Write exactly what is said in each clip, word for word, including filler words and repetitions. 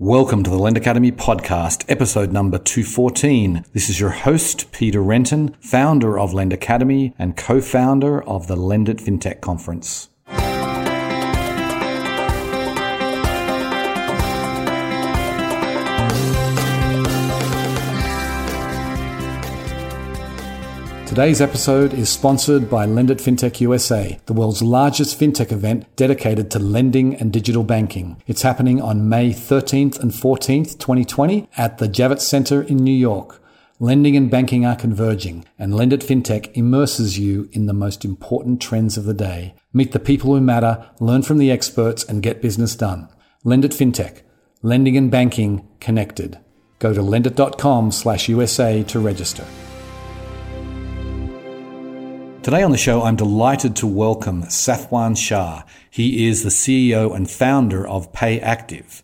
Welcome to the Lend Academy podcast, episode number two fourteen. This is your host, Peter Renton, founder of Lend Academy and co-founder of the LendIt Fintech Conference. Today's episode is sponsored by LendIt Fintech U S A, the world's largest fintech event dedicated to lending and digital banking. It's happening on May thirteenth and fourteenth, twenty twenty at the Javits Center in New York. Lending and banking are converging, and LendIt Fintech immerses you in the most important trends of the day. Meet the people who matter, learn from the experts, and get business done. LendIt Fintech, lending and banking connected. Go to lendit dot com slash U S A to register. Today on the show, I'm delighted to welcome Safwan Shah. He is the C E O and founder of PayActiv.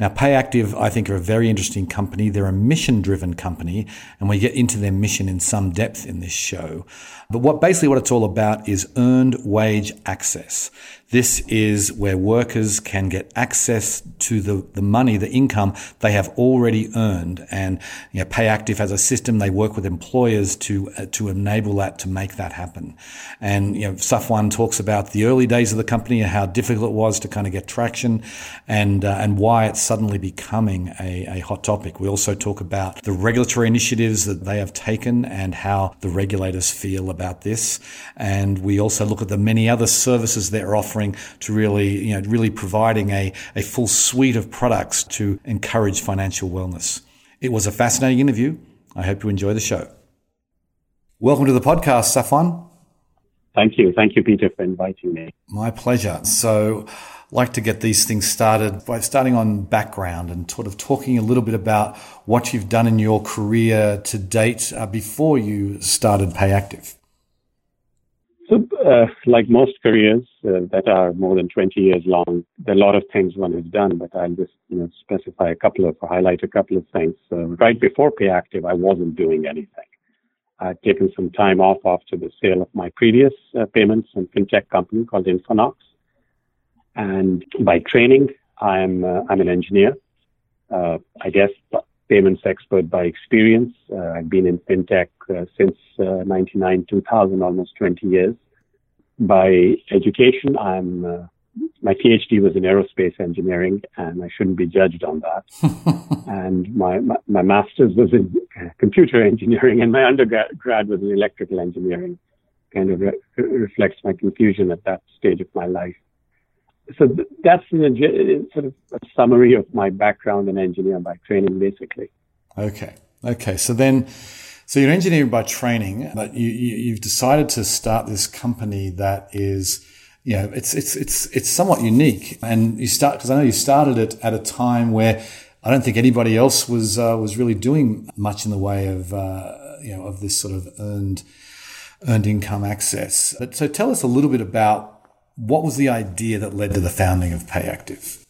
Now, PayActiv, I think, are a very interesting company. They're a mission-driven company, and we get into their mission in some depth in this show. But what basically what it's all about is earned wage access. This is where workers can get access to the, the money, the income they have already earned. And you know, PayActiv has a system. They work with employers to uh, to enable that, to make that happen. And you know, Safwan talks about the early days of the company and how difficult it was to kind of get traction, and uh, and why it's suddenly becoming a, a hot topic. We also talk about the regulatory initiatives that they have taken and how the regulators feel about about this. And we also look at the many other services they're offering to really, you know, really providing a, a full suite of products to encourage financial wellness. It was a fascinating interview. I hope you enjoy the show. Welcome to the podcast, Safwan. Thank you. Thank you, Peter, for inviting me. My pleasure. So I like to get these things started by starting on background and sort of talking a little bit about what you've done in your career to date uh, before you started PayActiv. So, uh, like most careers uh, that are more than twenty years long, there are a lot of things one has done, but I'll just you know, specify a couple of, highlight a couple of things. So right before PayActiv, I wasn't doing anything. I'd taken some time off after the sale of my previous uh, payments and fintech company called Infonox. And by training, I'm uh, I'm an engineer, uh, I guess payments expert by experience. Uh, I've been in fintech uh, since uh, ninety-nine, two thousand, almost twenty years. By education, I'm uh, my PhD was in aerospace engineering, and I shouldn't be judged on that. And my, my my master's was in computer engineering, and my undergrad was in electrical engineering. Kind of re- reflects my confusion at that stage of my life. So that's an, sort of a summary of my background in engineering by training, basically. Okay. Okay. So then, so you're engineering by training, but you, you, you've decided to start this company that is, you know, it's, it's, it's, it's somewhat unique. And you start, because I know you started it at a time where I don't think anybody else was, uh, was really doing much in the way of, uh, you know, of this sort of earned, earned income access. But so tell us a little bit about, what was the idea that led to the founding of PayActiv?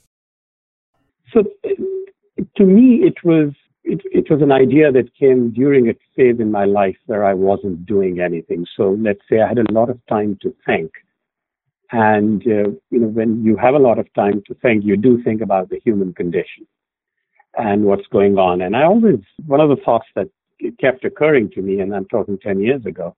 So, to me, it was it, it was an idea that came during a phase in my life where I wasn't doing anything. So, let's say I had a lot of time to think, and uh, you know, when you have a lot of time to think, you do think about the human condition and what's going on. And I always one of the thoughts that kept occurring to me, and I'm talking ten years ago,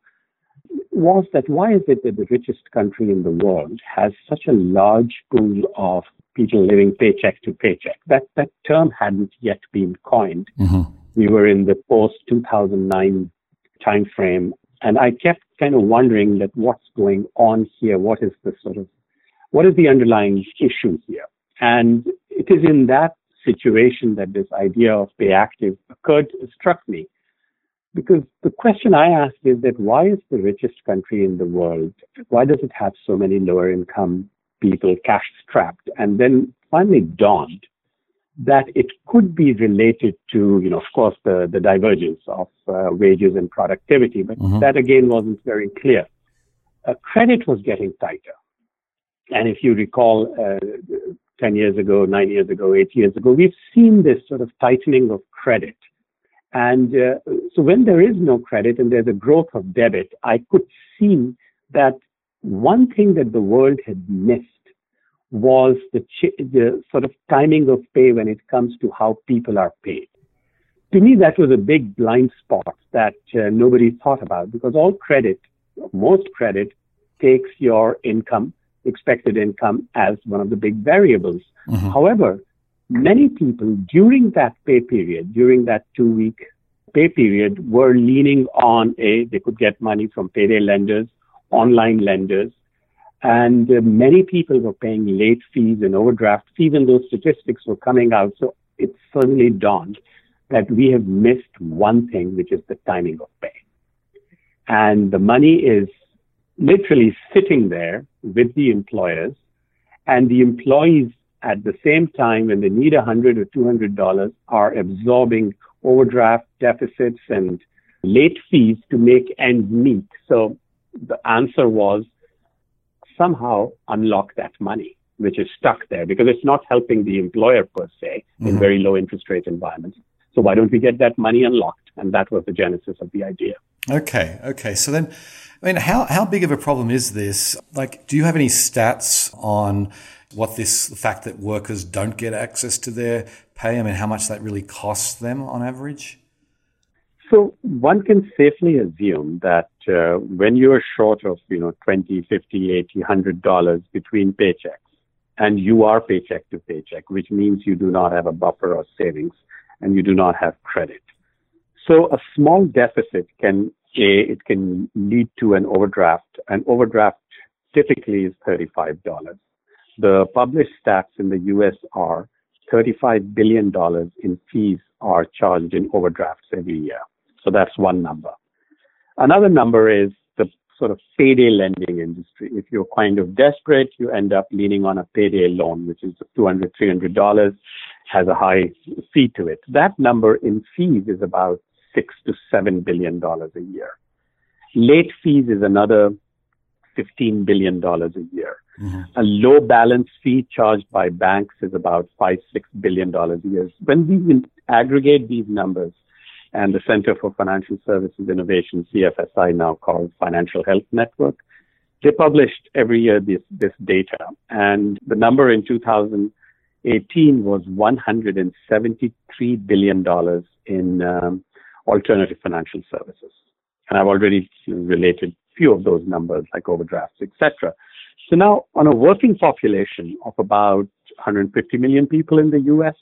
was that why is it that the richest country in the world has such a large pool of people living paycheck to paycheck? That that term hadn't yet been coined. Mm-hmm. We were in the post two thousand nine timeframe, and I kept kind of wondering that what's going on here? What is the sort of, what is the underlying issue here? And it is in that situation that this idea of PayActiv occurred, struck me. Because the question I ask is that why is the richest country in the world, why does it have so many lower income people cash strapped? And then finally dawned that it could be related to, you know, of course, the, the divergence of uh, wages and productivity. But mm-hmm. that, again, wasn't very clear. Uh, credit was getting tighter. And if you recall, uh, ten years ago, nine years ago, eight years ago, we've seen this sort of tightening of credit. And uh, so when there is no credit and there's a growth of debit, I could see that one thing that the world had missed was the, ch- the sort of timing of pay when it comes to how people are paid. To me, that was a big blind spot that uh, nobody thought about, because all credit, most credit, takes your income, expected income, as one of the big variables. Mm-hmm. However, many people during that pay period, during that two-week pay period, were leaning on a, they could get money from payday lenders, online lenders, and uh, many people were paying late fees and overdraft fees, and those statistics were coming out. So it suddenly dawned that we have missed one thing, which is the timing of pay. And the money is literally sitting there with the employers, and the employees at the same time, when they need one hundred dollars or two hundred dollars, are absorbing overdraft deficits and late fees to make ends meet. So the answer was somehow unlock that money, which is stuck there, because it's not helping the employer per se in mm-hmm. very low interest rate environments. So why don't we get that money unlocked? And that was the genesis of the idea. Okay, okay. So then, I mean, how, how big of a problem is this? Like, do you have any stats on what this, the fact that workers don't get access to their pay? I mean, how much that really costs them on average? So one can safely assume that uh, when you are short of, you know, twenty, fifty, eighty, one hundred dollars between paychecks, and you are paycheck to paycheck, which means you do not have a buffer or savings, and you do not have credit. So a small deficit can, a, it can lead to an overdraft. An overdraft typically is thirty-five dollars. The published stats in the U S are thirty-five billion dollars in fees are charged in overdrafts every year. So that's one number. Another number is the sort of payday lending industry. If you're kind of desperate, you end up leaning on a payday loan, which is two hundred dollars, three hundred dollars. Has a high fee to it. That number in fees is about six to seven billion dollars a year. Late fees is another fifteen billion dollars a year. Mm-hmm. A low balance fee charged by banks is about five, six billion dollars a year. When we aggregate these numbers, and the Center for Financial Services Innovation, C F S I, now called Financial Health Network, they published every year this this data, and the number in two thousand eighteen was one hundred seventy-three billion dollars in um, alternative financial services. And I've already related a few of those numbers, like overdrafts, et cetera. So now, on a working population of about one hundred fifty million people in the U S,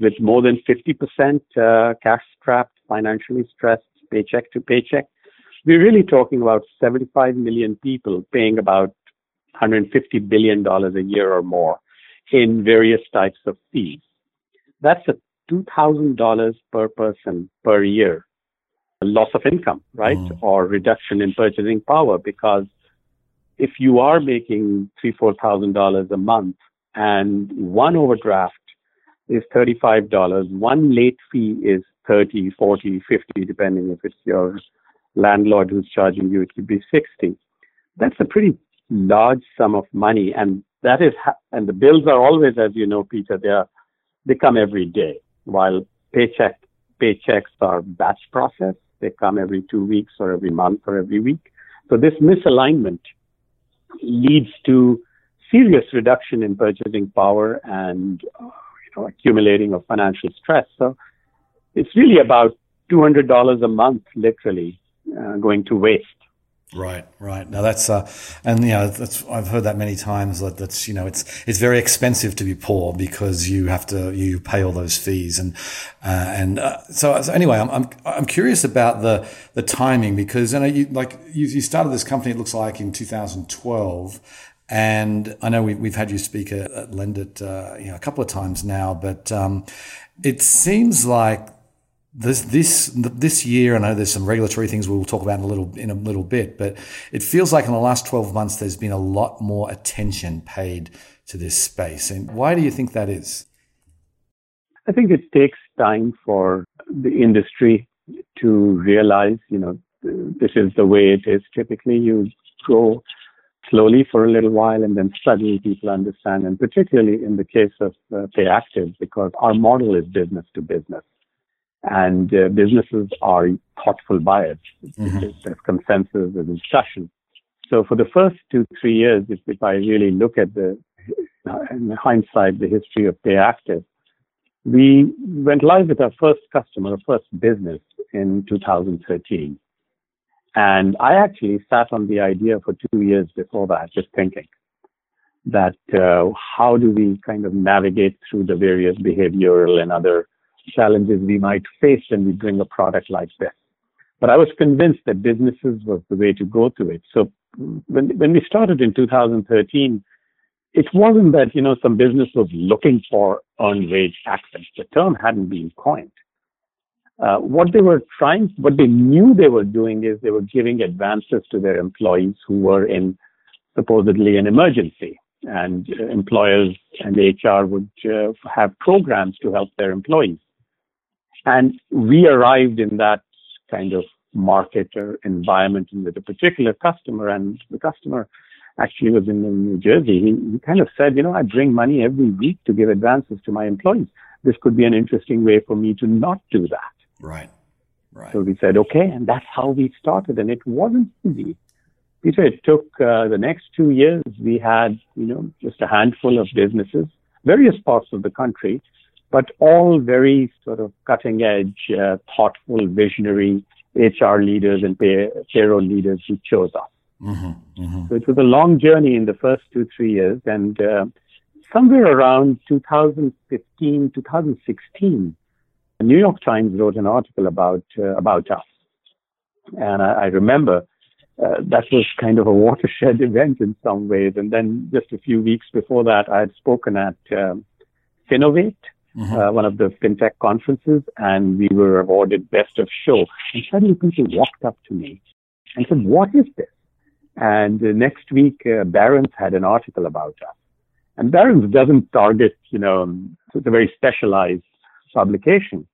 with more than fifty percent uh, cash-strapped, financially stressed, paycheck to paycheck, we're really talking about seventy-five million people paying about one hundred fifty billion dollars a year or more in various types of fees. That's a two thousand dollars per person per year, a loss of income, right? Mm. Or reduction in purchasing power, because if you are making three thousand dollars, four thousand dollars a month, and one overdraft is thirty-five dollars, one late fee is thirty, forty, fifty, depending if it's your landlord who's charging you, it could be sixty. That's a pretty large sum of money, and That is, ha- and the bills are always, as you know, Peter, they are, they come every day. While paycheck, paychecks are batch processed, they come every two weeks or every month or every week. So this misalignment leads to serious reduction in purchasing power and uh, you know, accumulating of financial stress. So it's really about two hundred dollars a month, literally, uh, going to waste. Right, right. Now that's, uh, and you know, that's, I've heard that many times that that's, you know, it's, it's very expensive to be poor because you have to, you pay all those fees. And, uh, and, uh, so, so anyway, I'm, I'm, I'm curious about the, the timing, because, you know, you, like, you, you started this company, it looks like in two thousand twelve. And I know we, we've had you speak at, at LendIt, uh, you know, a couple of times now, but, um, it seems like This this this year, I know there's some regulatory things we'll talk about in a little in a little bit, but it feels like in the last twelve months there's been a lot more attention paid to this space. And why do you think that is? I think it takes time for the industry to realize, you know, this is the way it is. Typically, you go slowly for a little while, and then suddenly people understand. And particularly in the case of uh, PayActiv, because our model is business to business. And uh, businesses are thoughtful buyers. Mm-hmm. There's consensus, there's discussion. So for the first two, three years, if, if I really look at the in hindsight, the history of PayActiv. We went live with our first customer, first business in two thousand thirteen. And I actually sat on the idea for two years before that, just thinking that uh, how do we kind of navigate through the various behavioral and other challenges we might face when we bring a product like this. But I was convinced that businesses was the way to go to it. So when, when we started in two thousand thirteen, it wasn't that, you know, some business was looking for earned wage access. The term hadn't been coined. Uh, what they were trying, what they knew they were doing is they were giving advances to their employees who were in supposedly an emergency. And uh, employers and H R would uh, have programs to help their employees. And we arrived in that kind of market or environment with a particular customer. And the customer actually was in New Jersey. He, he kind of said, you know, I bring money every week to give advances to my employees. This could be an interesting way for me to not do that. Right, right. So we said, okay, and that's how we started. And it wasn't easy. Peter, it took uh, the next two years. We had, you know, just a handful of businesses, various parts of the country, but all very sort of cutting edge, uh, thoughtful, visionary H R leaders and pay- payroll leaders who chose us. Mm-hmm, mm-hmm. So it was a long journey in the first two, three years. And uh, somewhere around two thousand fifteen, two thousand sixteen, the New York Times wrote an article about, uh, about us. And I, I remember Uh, that was kind of a watershed event in some ways. And then just a few weeks before that, I had spoken at um, Finnovate, mm-hmm. uh, one of the fintech conferences, and we were awarded Best of Show. And suddenly people walked up to me and said, what is this? And uh, next week, uh, Barron's had an article about us. And Barron's doesn't target, you know, it's a very specialized publication.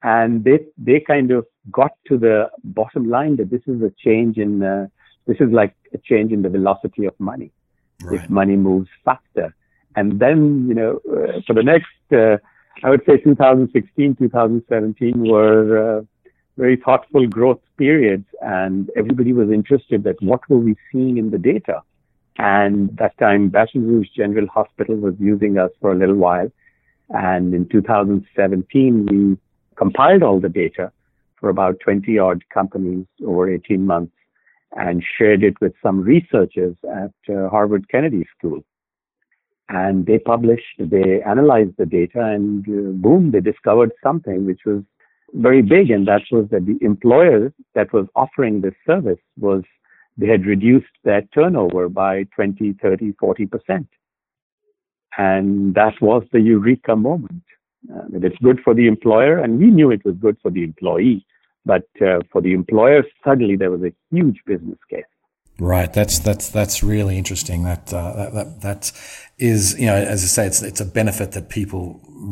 And they they kind of got to the bottom line that this is a change in, uh, this is like a change in the velocity of money. Right. If money moves faster. And then, you know, uh, for the next, uh, I would say two thousand sixteen, two thousand seventeen were uh, very thoughtful growth periods. And everybody was interested that what were we seeing in the data? And that time, Baton Rouge General Hospital was using us for a little while. And in two thousand seventeen, we compiled all the data for about twenty odd companies over eighteen months and shared it with some researchers at uh, Harvard Kennedy School. And they published, they analyzed the data and uh, boom, they discovered something which was very big. And that was that the employer that was offering this service was, they had reduced their turnover by twenty, thirty, forty percent. And that was the eureka moment. Uh, it's good for the employer, and we knew it was good for the employee. But uh, for the employer, suddenly there was a huge business case. Right. That's that's that's really interesting. That uh, that, that that is, you know, as I say, it's it's a benefit that people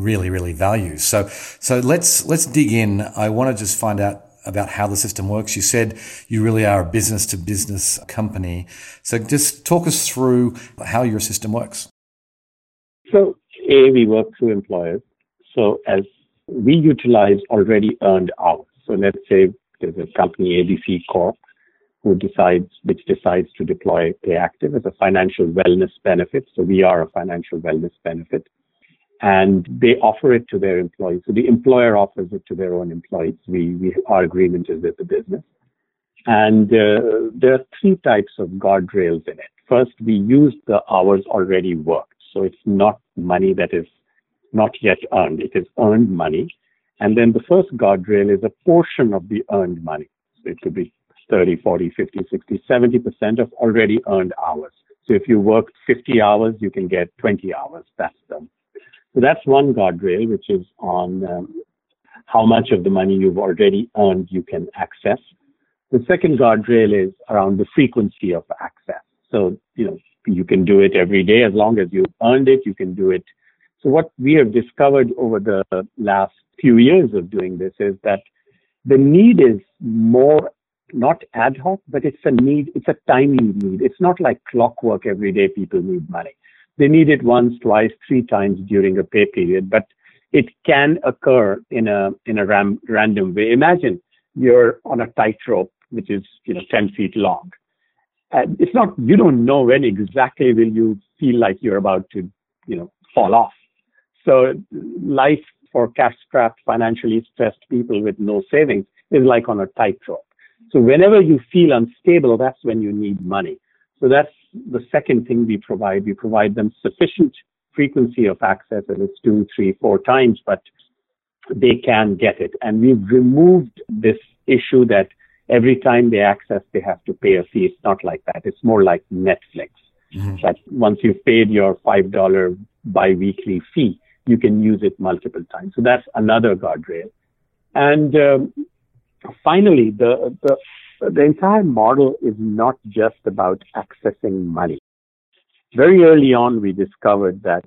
really really value. So so let's let's dig in. I want to just find out about how the system works. You said you really are a business to business company. So just talk us through how your system works. So A, we work through employers. So as we utilize already earned hours, so let's say there's a company, A B C Corp, who decides, which decides to deploy PayActiv as a financial wellness benefit. So we are a financial wellness benefit. And they offer it to their employees. So the employer offers it to their own employees. We, we our agreement is with the business. And uh, there are three types of guardrails in it. First, we use the hours already worked. So it's not money that is not yet earned. It is earned money. And then the first guardrail is a portion of the earned money. So it could be thirty, forty, fifty, sixty, seventy percent of already earned hours. So if you work fifty hours, you can get twenty hours. That's them. So that's one guardrail, which is on um, how much of the money you've already earned you can access. The second guardrail is around the frequency of access. So, you know, you can do it every day. As long as you've earned it, you can do it. So what we have discovered over the last few years of doing this is that the need is more, not ad hoc, but it's a need, it's a timely need. It's not like clockwork every day people need money. They need it once, twice, three times during a pay period, but it can occur in a in a ram, random way. Imagine you're on a tightrope, which is, you know, ten feet long. And it's not, you don't know when exactly will you feel like you're about to you know, fall off. So life for cash-strapped, financially stressed people with no savings is like on a tightrope. So whenever you feel unstable, that's when you need money. So that's the second thing we provide. We provide them sufficient frequency of access, and it's two, three, four times, but they can get it. And we've removed this issue that every time they access, they have to pay a fee. It's not like that. It's more like Netflix. Mm-hmm. Like once you've paid your five dollars biweekly fee, you can use it multiple times. So that's another guardrail. And um, finally, the, the the entire model is not just about accessing money. Very early on, we discovered that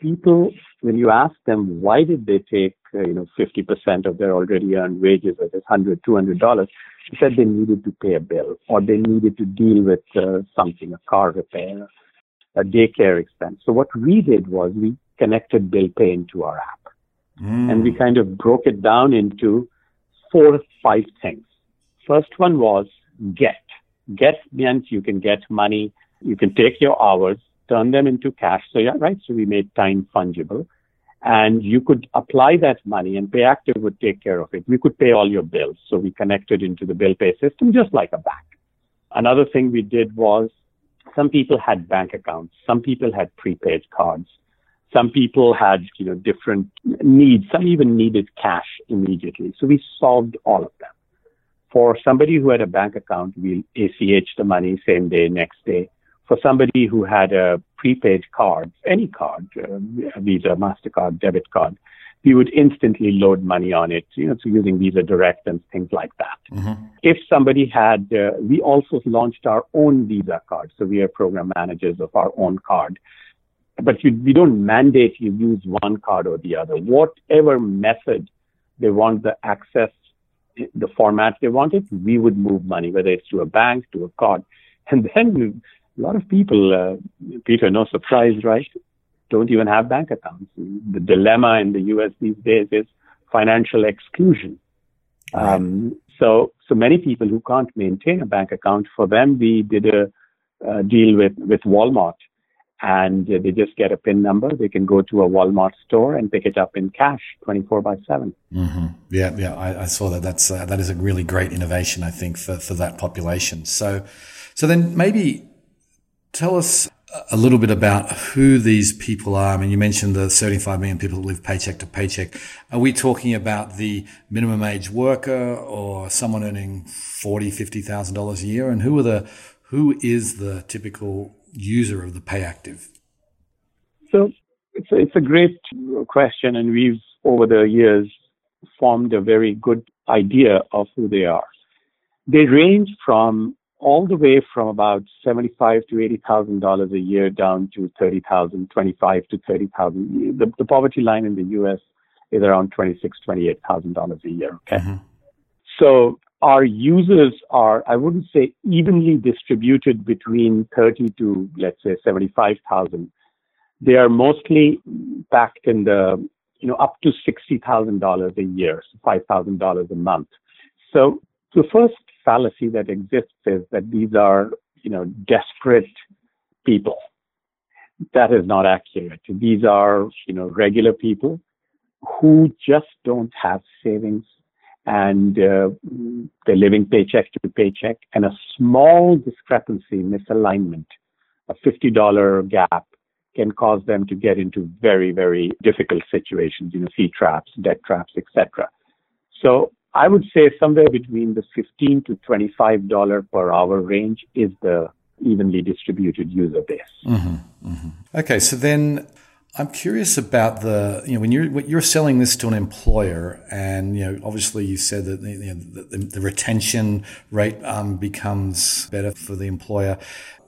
people, when you ask them why did they take uh, you know fifty percent of their already earned wages, or this one hundred dollars, two hundred dollars, they said they needed to pay a bill, or they needed to deal with uh, something, a car repair, a daycare expense. So what we did was we connected bill pay into our app, mm. and we kind of broke it down into four, five things. First one was get. Get meant you can get money. You can take your hours, turn them into cash. So yeah, right. So we made time fungible, and you could apply that money, and PayActiv would take care of it. We could pay all your bills. So we connected into the bill pay system, just like a bank. Another thing we did was some people had bank accounts. Some people had prepaid cards. Some people had, you know, different needs. Some even needed cash immediately. So we solved all of them. For somebody who had a bank account, we A C H the money same day, next day. For somebody who had a prepaid card, any card, uh, Visa, MasterCard, debit card, we would instantly load money on it, you know, so using Visa Direct and things like that. Mm-hmm. If somebody had, uh, we also launched our own Visa card. So we are program managers of our own card. But you, we don't mandate you use one card or the other. Whatever method they want the access, the format they want it, we would move money, whether it's to a bank, to a card. And then a lot of people, uh, Peter, no surprise, right, don't even have bank accounts. The dilemma in the U S these days is financial exclusion. Right. Um, so, so many people who can't maintain a bank account, for them, we did a uh, deal with, with Walmart. And they just get a PIN number. They can go to a Walmart store and pick it up in cash, twenty-four by seven. Mm-hmm. Yeah, yeah, I, I saw that. That's uh, that is a really great innovation, I think, for, for that population. So, so then maybe tell us a little bit about who these people are. I mean, you mentioned the thirty-five million people that live paycheck to paycheck. Are we talking about the minimum age worker or someone earning forty thousand dollars, fifty thousand dollars a year? And who are the who is the typical user of the PayActiv? So it's a, it's a great question, and we've over the years formed a very good idea of who they are. They range from all the way from about seventy-five to eighty thousand dollars a year down to thirty thousand, twenty-five to thirty thousand. The, the poverty line in the U S is around twenty-six, twenty-eight thousand dollars a year. Okay, mm-hmm. So our users are, I wouldn't say evenly distributed between thirty to, let's say, seventy-five thousand. They are mostly packed in the, you know, up to sixty thousand dollars a year, so five thousand dollars a month. So the first fallacy that exists is that these are, you know, desperate people. That is not accurate. These are, you know, regular people who just don't have savings, and uh, they're living paycheck to paycheck, and a small discrepancy, misalignment, a fifty dollars gap can cause them to get into very, very difficult situations, you know, fee traps, debt traps, et cetera. So I would say somewhere between the fifteen to twenty-five dollars per hour range is the evenly distributed user base. Mm-hmm, mm-hmm. Okay, so then I'm curious about the, you know, when you're, when you're selling this to an employer, and, you know, obviously you said that, you know, the, the retention rate um, becomes better for the employer.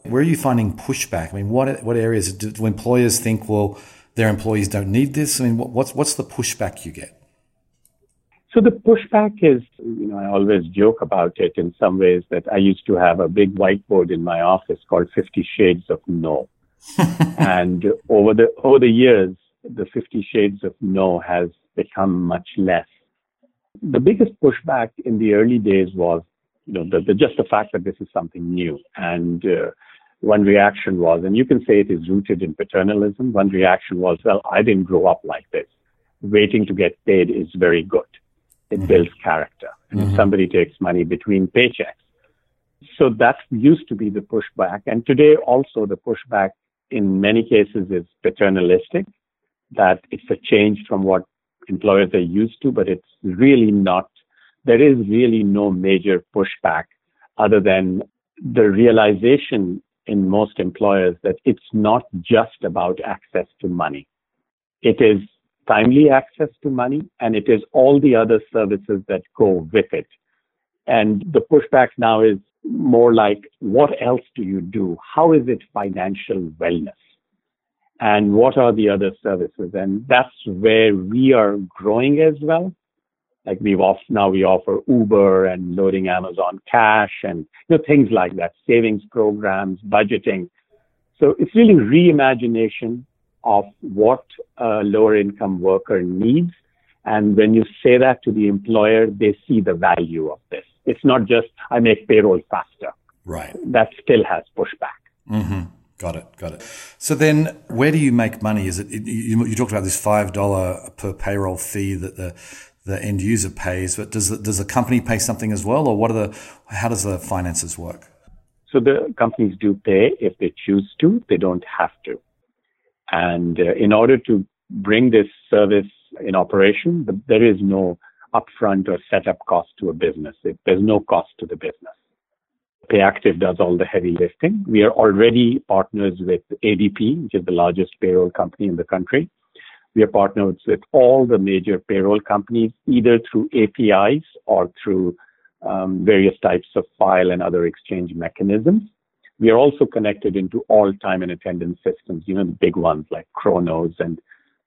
Where are you finding pushback? I mean, what what areas do, do employers think, well, their employees don't need this? I mean, what, what's what's the pushback you get? So the pushback is, you know, I always joke about it in some ways that I used to have a big whiteboard in my office called fifty Shades of No. And over the over the years, the fifty Shades of No has become much less. The biggest pushback in the early days was, you know, the, the, just the fact that this is something new, and uh, One reaction was, and you can say it is rooted in paternalism, one reaction was, well, I didn't grow up like this. Waiting to get paid is very good. It mm-hmm. builds character. And mm-hmm. if somebody takes money between paychecks. So that used to be the pushback. And today also the pushback in many cases is paternalistic, that it's a change from what employers are used to, but it's really not. There is really no major pushback other than the realization in most employers that it's not just about access to money. It is timely access to money, and it is all the other services that go with it. And the pushback now is more like, what else do you do? How is it financial wellness? And what are the other services? And that's where we are growing as well. Like we've off, now we offer Uber and loading Amazon Cash and you know, things like that, savings programs, budgeting. So it's really reimagination of what a lower income worker needs. And when you say that to the employer, they see the value of this. It's not just, I make payroll faster. Right. That still has pushback. Mm-hmm. Got it. Got it. So then where do you make money? Is it, you, you talked about this five dollars per payroll fee that the, the end user pays, but does the, does the company pay something as well? Or what are the, how does the finances work? So the companies do pay if they choose to, they don't have to. And uh, in order to bring this service in operation, the, there is no upfront or setup cost to a business. It, there's no cost to the business. PayActiv does all the heavy lifting. We are already partners with A D P, which is the largest payroll company in the country. We are partners with all the major payroll companies, either through A P Is or through um, various types of file and other exchange mechanisms. We are also connected into all time and attendance systems, you know, the big ones like Kronos. And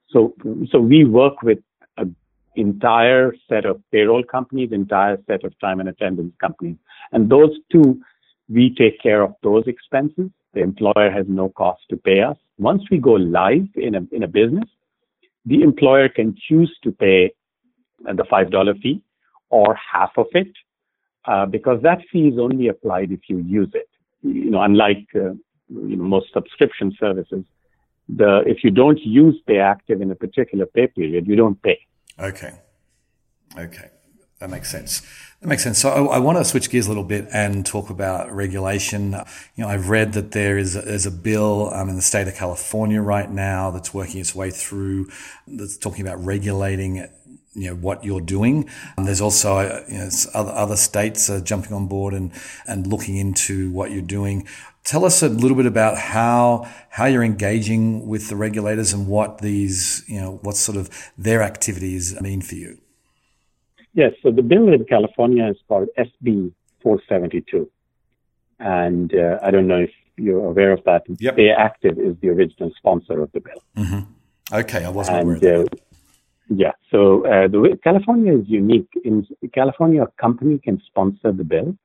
so, so we work with an entire set of payroll companies, entire set of time and attendance companies. And those two, we take care of those expenses. The employer has no cost to pay us. Once we go live in a, in a business, the employer can choose to pay the five dollars fee or half of it, uh, because that fee is only applied if you use it. You know, unlike uh, you know, most subscription services, the if you don't use PayActiv in a particular pay period, you don't pay. Okay, okay, that makes sense. That makes sense. So I, I want to switch gears a little bit and talk about regulation. You know, I've read that there is a, there's a bill um, in the state of California right now that's working its way through, that's talking about regulating, you know, what you're doing. And there's also, you know, other, other states are jumping on board and, and looking into what you're doing. Tell us a little bit about how, how you're engaging with the regulators and what these, you know, what sort of their activities mean for you. Yes. So the bill in California is called S B four seventy-two. And uh, I don't know if you're aware of that. Yep. PayActiv is the original sponsor of the bill. Mm-hmm. Okay. I wasn't and, aware of that. Uh, Yeah, so uh, the way California is unique. In California, a company can sponsor the bill,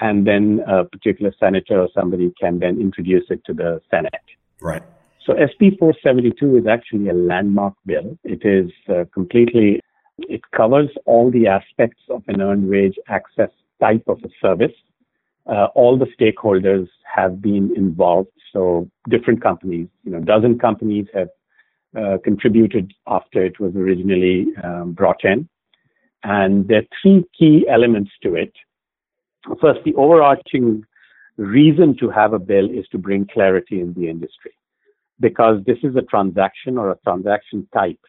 and then a particular senator or somebody can then introduce it to the Senate. Right. So S B four seventy-two is actually a landmark bill. It is uh, completely, it covers all the aspects of an earned wage access type of a service. Uh, all the stakeholders have been involved. So different companies, you know, a dozen companies have Uh, contributed after it was originally um, brought in. And there are three key elements to it. First, the overarching reason to have a bill is to bring clarity in the industry, because this is a transaction or a transaction type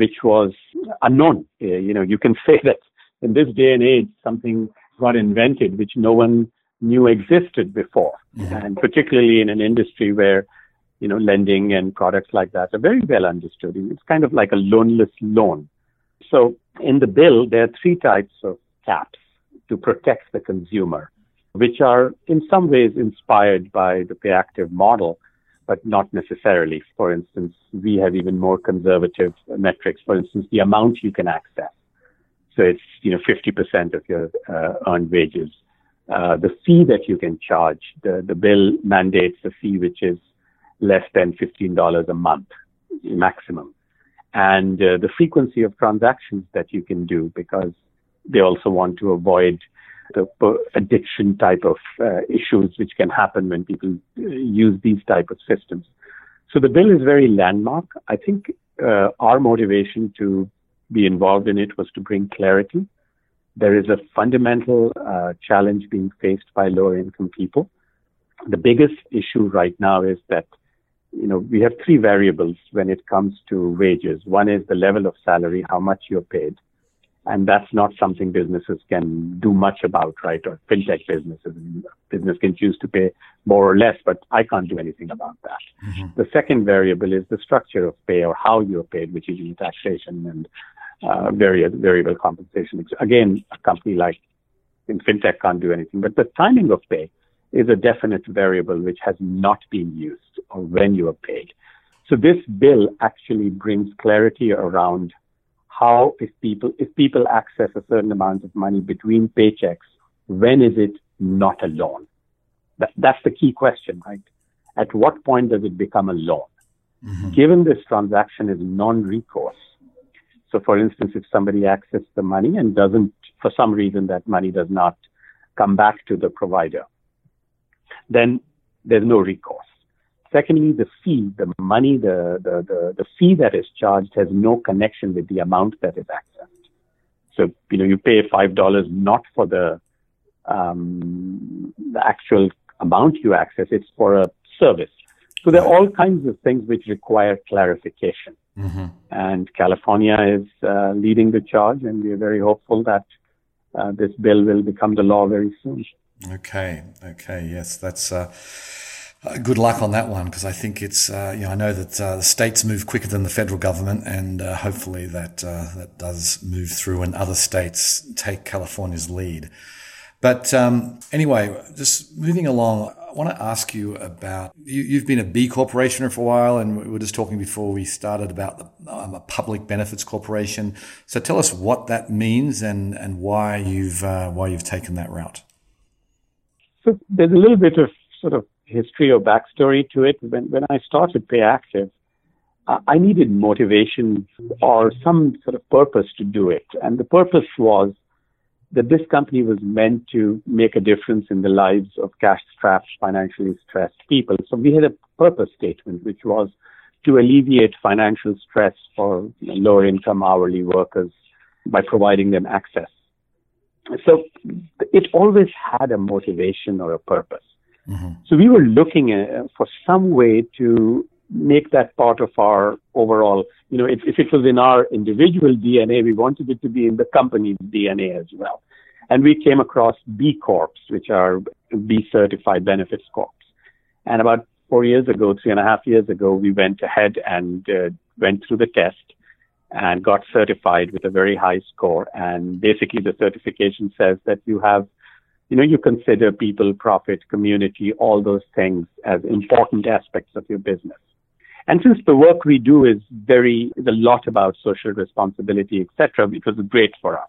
which was unknown. You know, you can say that in this day and age, something got invented which no one knew existed before, mm-hmm. and particularly in an industry where you know, lending and products like that are very well understood. It's kind of like a loanless loan. So in the bill, there are three types of caps to protect the consumer, which are in some ways inspired by the PayActiv model, but not necessarily. For instance, we have even more conservative metrics. For instance, the amount you can access. So it's, you know, fifty percent of your uh, earned wages. Uh, the fee that you can charge, the, the bill mandates a fee which is less than fifteen dollars a month maximum. And uh, the frequency of transactions that you can do, because they also want to avoid the addiction type of uh, issues which can happen when people use these type of systems. So the bill is very landmark. I think uh, our motivation to be involved in it was to bring clarity. There is a fundamental uh, challenge being faced by lower income people. The biggest issue right now is that, you know, we have three variables when it comes to wages. One is the level of salary, how much you're paid. And that's not something businesses can do much about, right? Or fintech businesses. Business can choose to pay more or less, but I can't do anything about that. Mm-hmm. The second variable is the structure of pay or how you're paid, which is in taxation and uh, various variable compensation. Again, a company like in fintech can't do anything, but the timing of pay is a definite variable which has not been used, or when you are paid. So this bill actually brings clarity around how if people if people access a certain amount of money between paychecks, when is it not a loan? That, that's the key question, right? At what point does it become a loan? Mm-hmm. Given this transaction is non-recourse, so for instance, if somebody accesses the money and doesn't, for some reason, that money does not come back to the provider, then there's no recourse. Secondly, the fee, the money, the, the, the, the fee that is charged has no connection with the amount that is accessed. So, you know, you pay five dollars not for the, um, the actual amount you access, it's for a service. So there are all kinds of things which require clarification. Mm-hmm. And California is uh, leading the charge, and we are very hopeful that uh, this bill will become the law very soon. Okay. Okay. Yes, that's... Uh... Uh, good luck on that one, because I think it's, uh, you know, I know that uh, the states move quicker than the federal government, and uh, hopefully that uh, that does move through and other states take California's lead. But um, anyway, just moving along, I want to ask you about, you, you've been a B corporation for a while, and we were just talking before we started about the, um, a public benefits corporation. So tell us what that means and, and why you've uh, why you've taken that route. So there's a little bit of sort of history or backstory to it. When when I started PayActiv, uh, I needed motivation or some sort of purpose to do it. And the purpose was that this company was meant to make a difference in the lives of cash-strapped, financially stressed people. So we had a purpose statement, which was to alleviate financial stress for, you know, lower-income hourly workers by providing them access. So it always had a motivation or a purpose. Mm-hmm. So we were looking at, for some way to make that part of our overall, you know, if, if it was in our individual D N A, we wanted it to be in the company's D N A as well. And we came across B Corps, which are B Certified Benefits Corps. And about four years ago, three and a half years ago, we went ahead and uh, went through the test and got certified with a very high score. And basically the certification says that you have, you know, you consider people, profit, community, all those things as important aspects of your business. And since the work we do is very, is a lot about social responsibility, et cetera, it was great for us.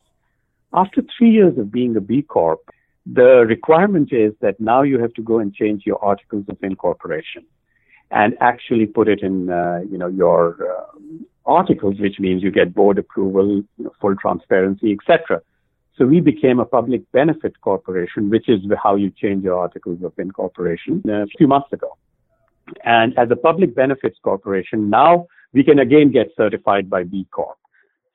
After three years of being a B Corp, the requirement is that now you have to go and change your articles of incorporation and actually put it in, uh, you know, your uh, articles, which means you get board approval, you know, full transparency, et cetera. So we became a public benefit corporation, which is how you change your articles of incorporation, a few months ago. And as a public benefits corporation, now we can again get certified by B Corp.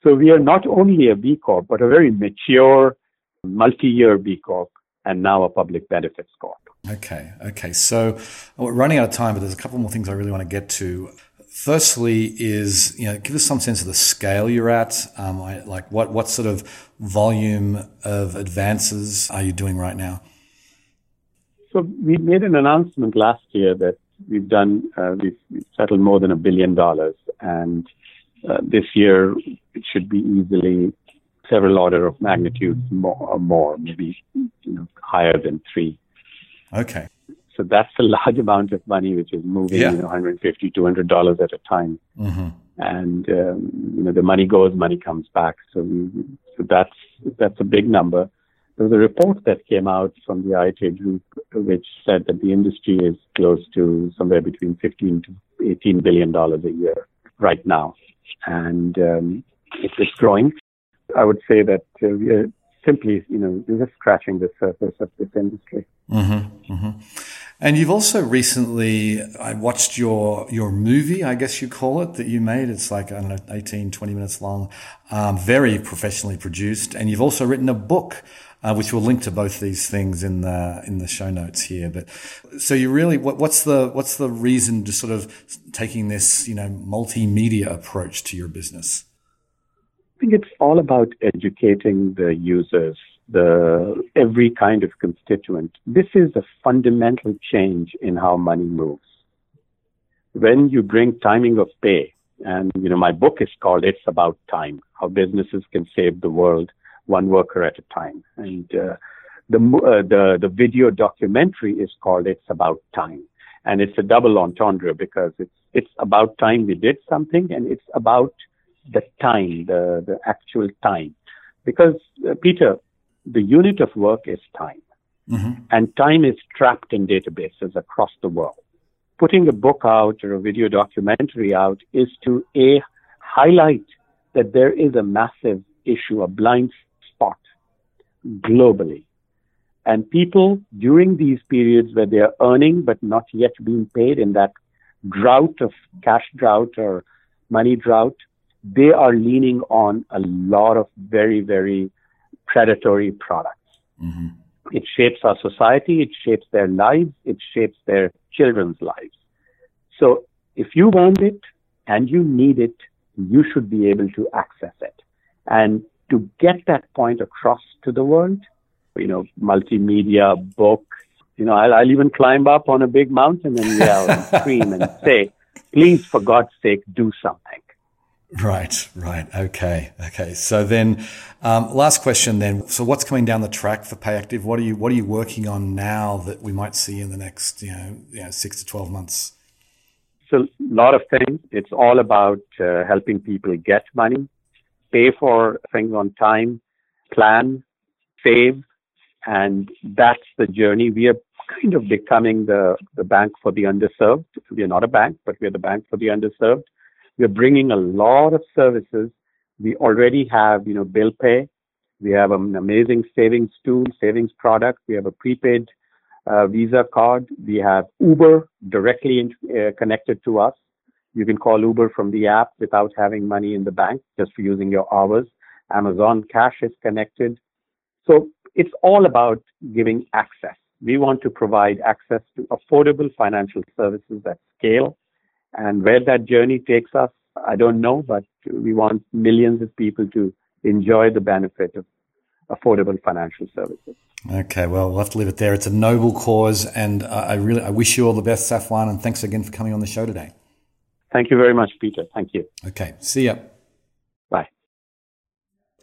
So we are not only a B Corp, but a very mature, multi-year B Corp, and now a public benefits corp. Okay, okay. So we're running out of time, but there's a couple more things I really want to get to. Firstly is, you know, give us some sense of the scale you're at. Um, I, like what, what sort of volume of advances are you doing right now? So we made an announcement last year that we've done, uh, we've, we've settled more than a billion dollars. And uh, this year it should be easily several order of magnitudes more, or more, maybe, you know, higher than three. Okay. So that's a large amount of money, which is moving, yeah. you know, one hundred fifty dollars, two hundred dollars at a time. Mm-hmm. And, um, you know, the money goes, money comes back. So, we, so that's that's a big number. There was a report that came out from the I T group, which said that the industry is close to somewhere between fifteen to eighteen billion dollars a year right now. And um, it's, it's growing. I would say that uh, we are simply, you know, you're just scratching the surface of this industry. Mm-hmm, mm-hmm. And you've also recently, I watched your your movie, I guess you call it, that you made. It's like, I don't know, eighteen, twenty minutes long, um, very professionally produced. And you've also written a book, uh, which we'll link to both these things in the in the show notes here. But so you really, what, what's the what's the reason to sort of taking this, you know, multimedia approach to your business? I think it's all about educating the users, the every kind of constituent. This is a fundamental change in how money moves. When you bring timing of pay, and you know, my book is called It's About Time, How Businesses Can Save the World One Worker at a Time. And uh, the, uh, the, the video documentary is called It's About Time. And it's a double entendre because it's, it's about time we did something, and it's about the time, the, the actual time. Because, uh, Peter, the unit of work is time. Mm-hmm. And time is trapped in databases across the world. Putting a book out or a video documentary out is to, A, highlight that there is a massive issue, a blind spot globally. And people, during these periods where they are earning but not yet being paid, in that drought of cash drought or money drought, they are leaning on a lot of very, very predatory products. Mm-hmm. It shapes our society, it shapes their lives, it shapes their children's lives. So if you want it and you need it, you should be able to access it. And to get that point across to the world, you know, multimedia, book, you know, I'll, I'll even climb up on a big mountain and yell and scream and say, please, for God's sake, do something. Right, right. Okay, okay. So then, um, last question then. So what's coming down the track for PayActiv? What are you, what are you working on now that we might see in the next, you know, you know six to twelve months? So a lot of things. It's all about uh, helping people get money, pay for things on time, plan, save, and that's the journey. We are kind of becoming the, the bank for the underserved. We are not a bank, but we are the bank for the underserved. We're bringing a lot of services. We already have, you know, bill pay. We have an amazing savings tool, savings product. We have a prepaid uh, Visa card. We have Uber directly in, uh, connected to us. You can call Uber from the app without having money in the bank, just for using your hours. Amazon Cash is connected. So it's all about giving access. We want to provide access to affordable financial services at scale. And where that journey takes us, I don't know, but we want millions of people to enjoy the benefit of affordable financial services. Okay, well, we'll have to leave it there. It's a noble cause, and uh, I really I wish you all the best, Safwan, and thanks again for coming on the show today. Thank you very much, Peter. Thank you. Okay, see ya. Bye.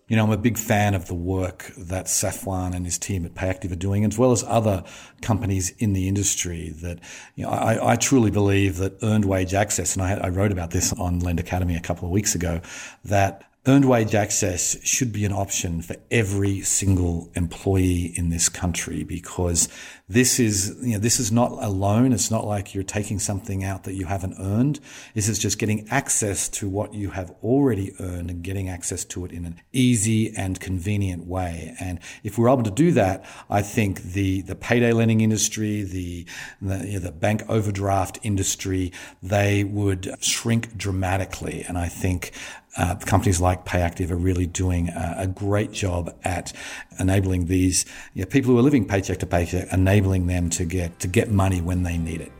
You know, I'm a big fan of the work that Safwan and his team at PayActiv are doing, as well as other companies in the industry that, you know, I, I truly believe that earned wage access, and I, I wrote about this on Lend Academy a couple of weeks ago, that earned wage access should be an option for every single employee in this country, because this is, you know, this is not a loan. It's not like you're taking something out that you haven't earned. This is just getting access to what you have already earned and getting access to it in an easy and convenient way. And if we're able to do that, I think the, the payday lending industry, the, the, you know, the bank overdraft industry, they would shrink dramatically. And I think Uh, companies like PayActiv are really doing a, a great job at enabling these, you know, people who are living paycheck to paycheck, enabling them to get to get money when they need it.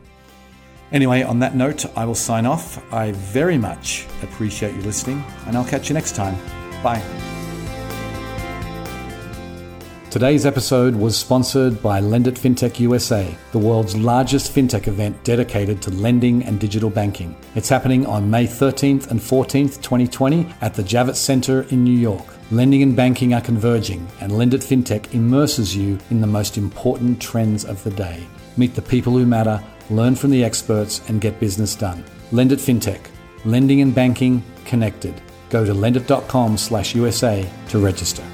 Anyway, on that note, I will sign off. I very much appreciate you listening, and I'll catch you next time. Bye. Today's episode was sponsored by LendIt Fintech U S A, the world's largest fintech event dedicated to lending and digital banking. It's happening on May thirteenth and fourteenth, twenty twenty at the Javits Center in New York. Lending and banking are converging, and LendIt Fintech immerses you in the most important trends of the day. Meet the people who matter, learn from the experts, and get business done. LendIt Fintech, lending and banking connected. Go to lendit dot com slash U S A to register.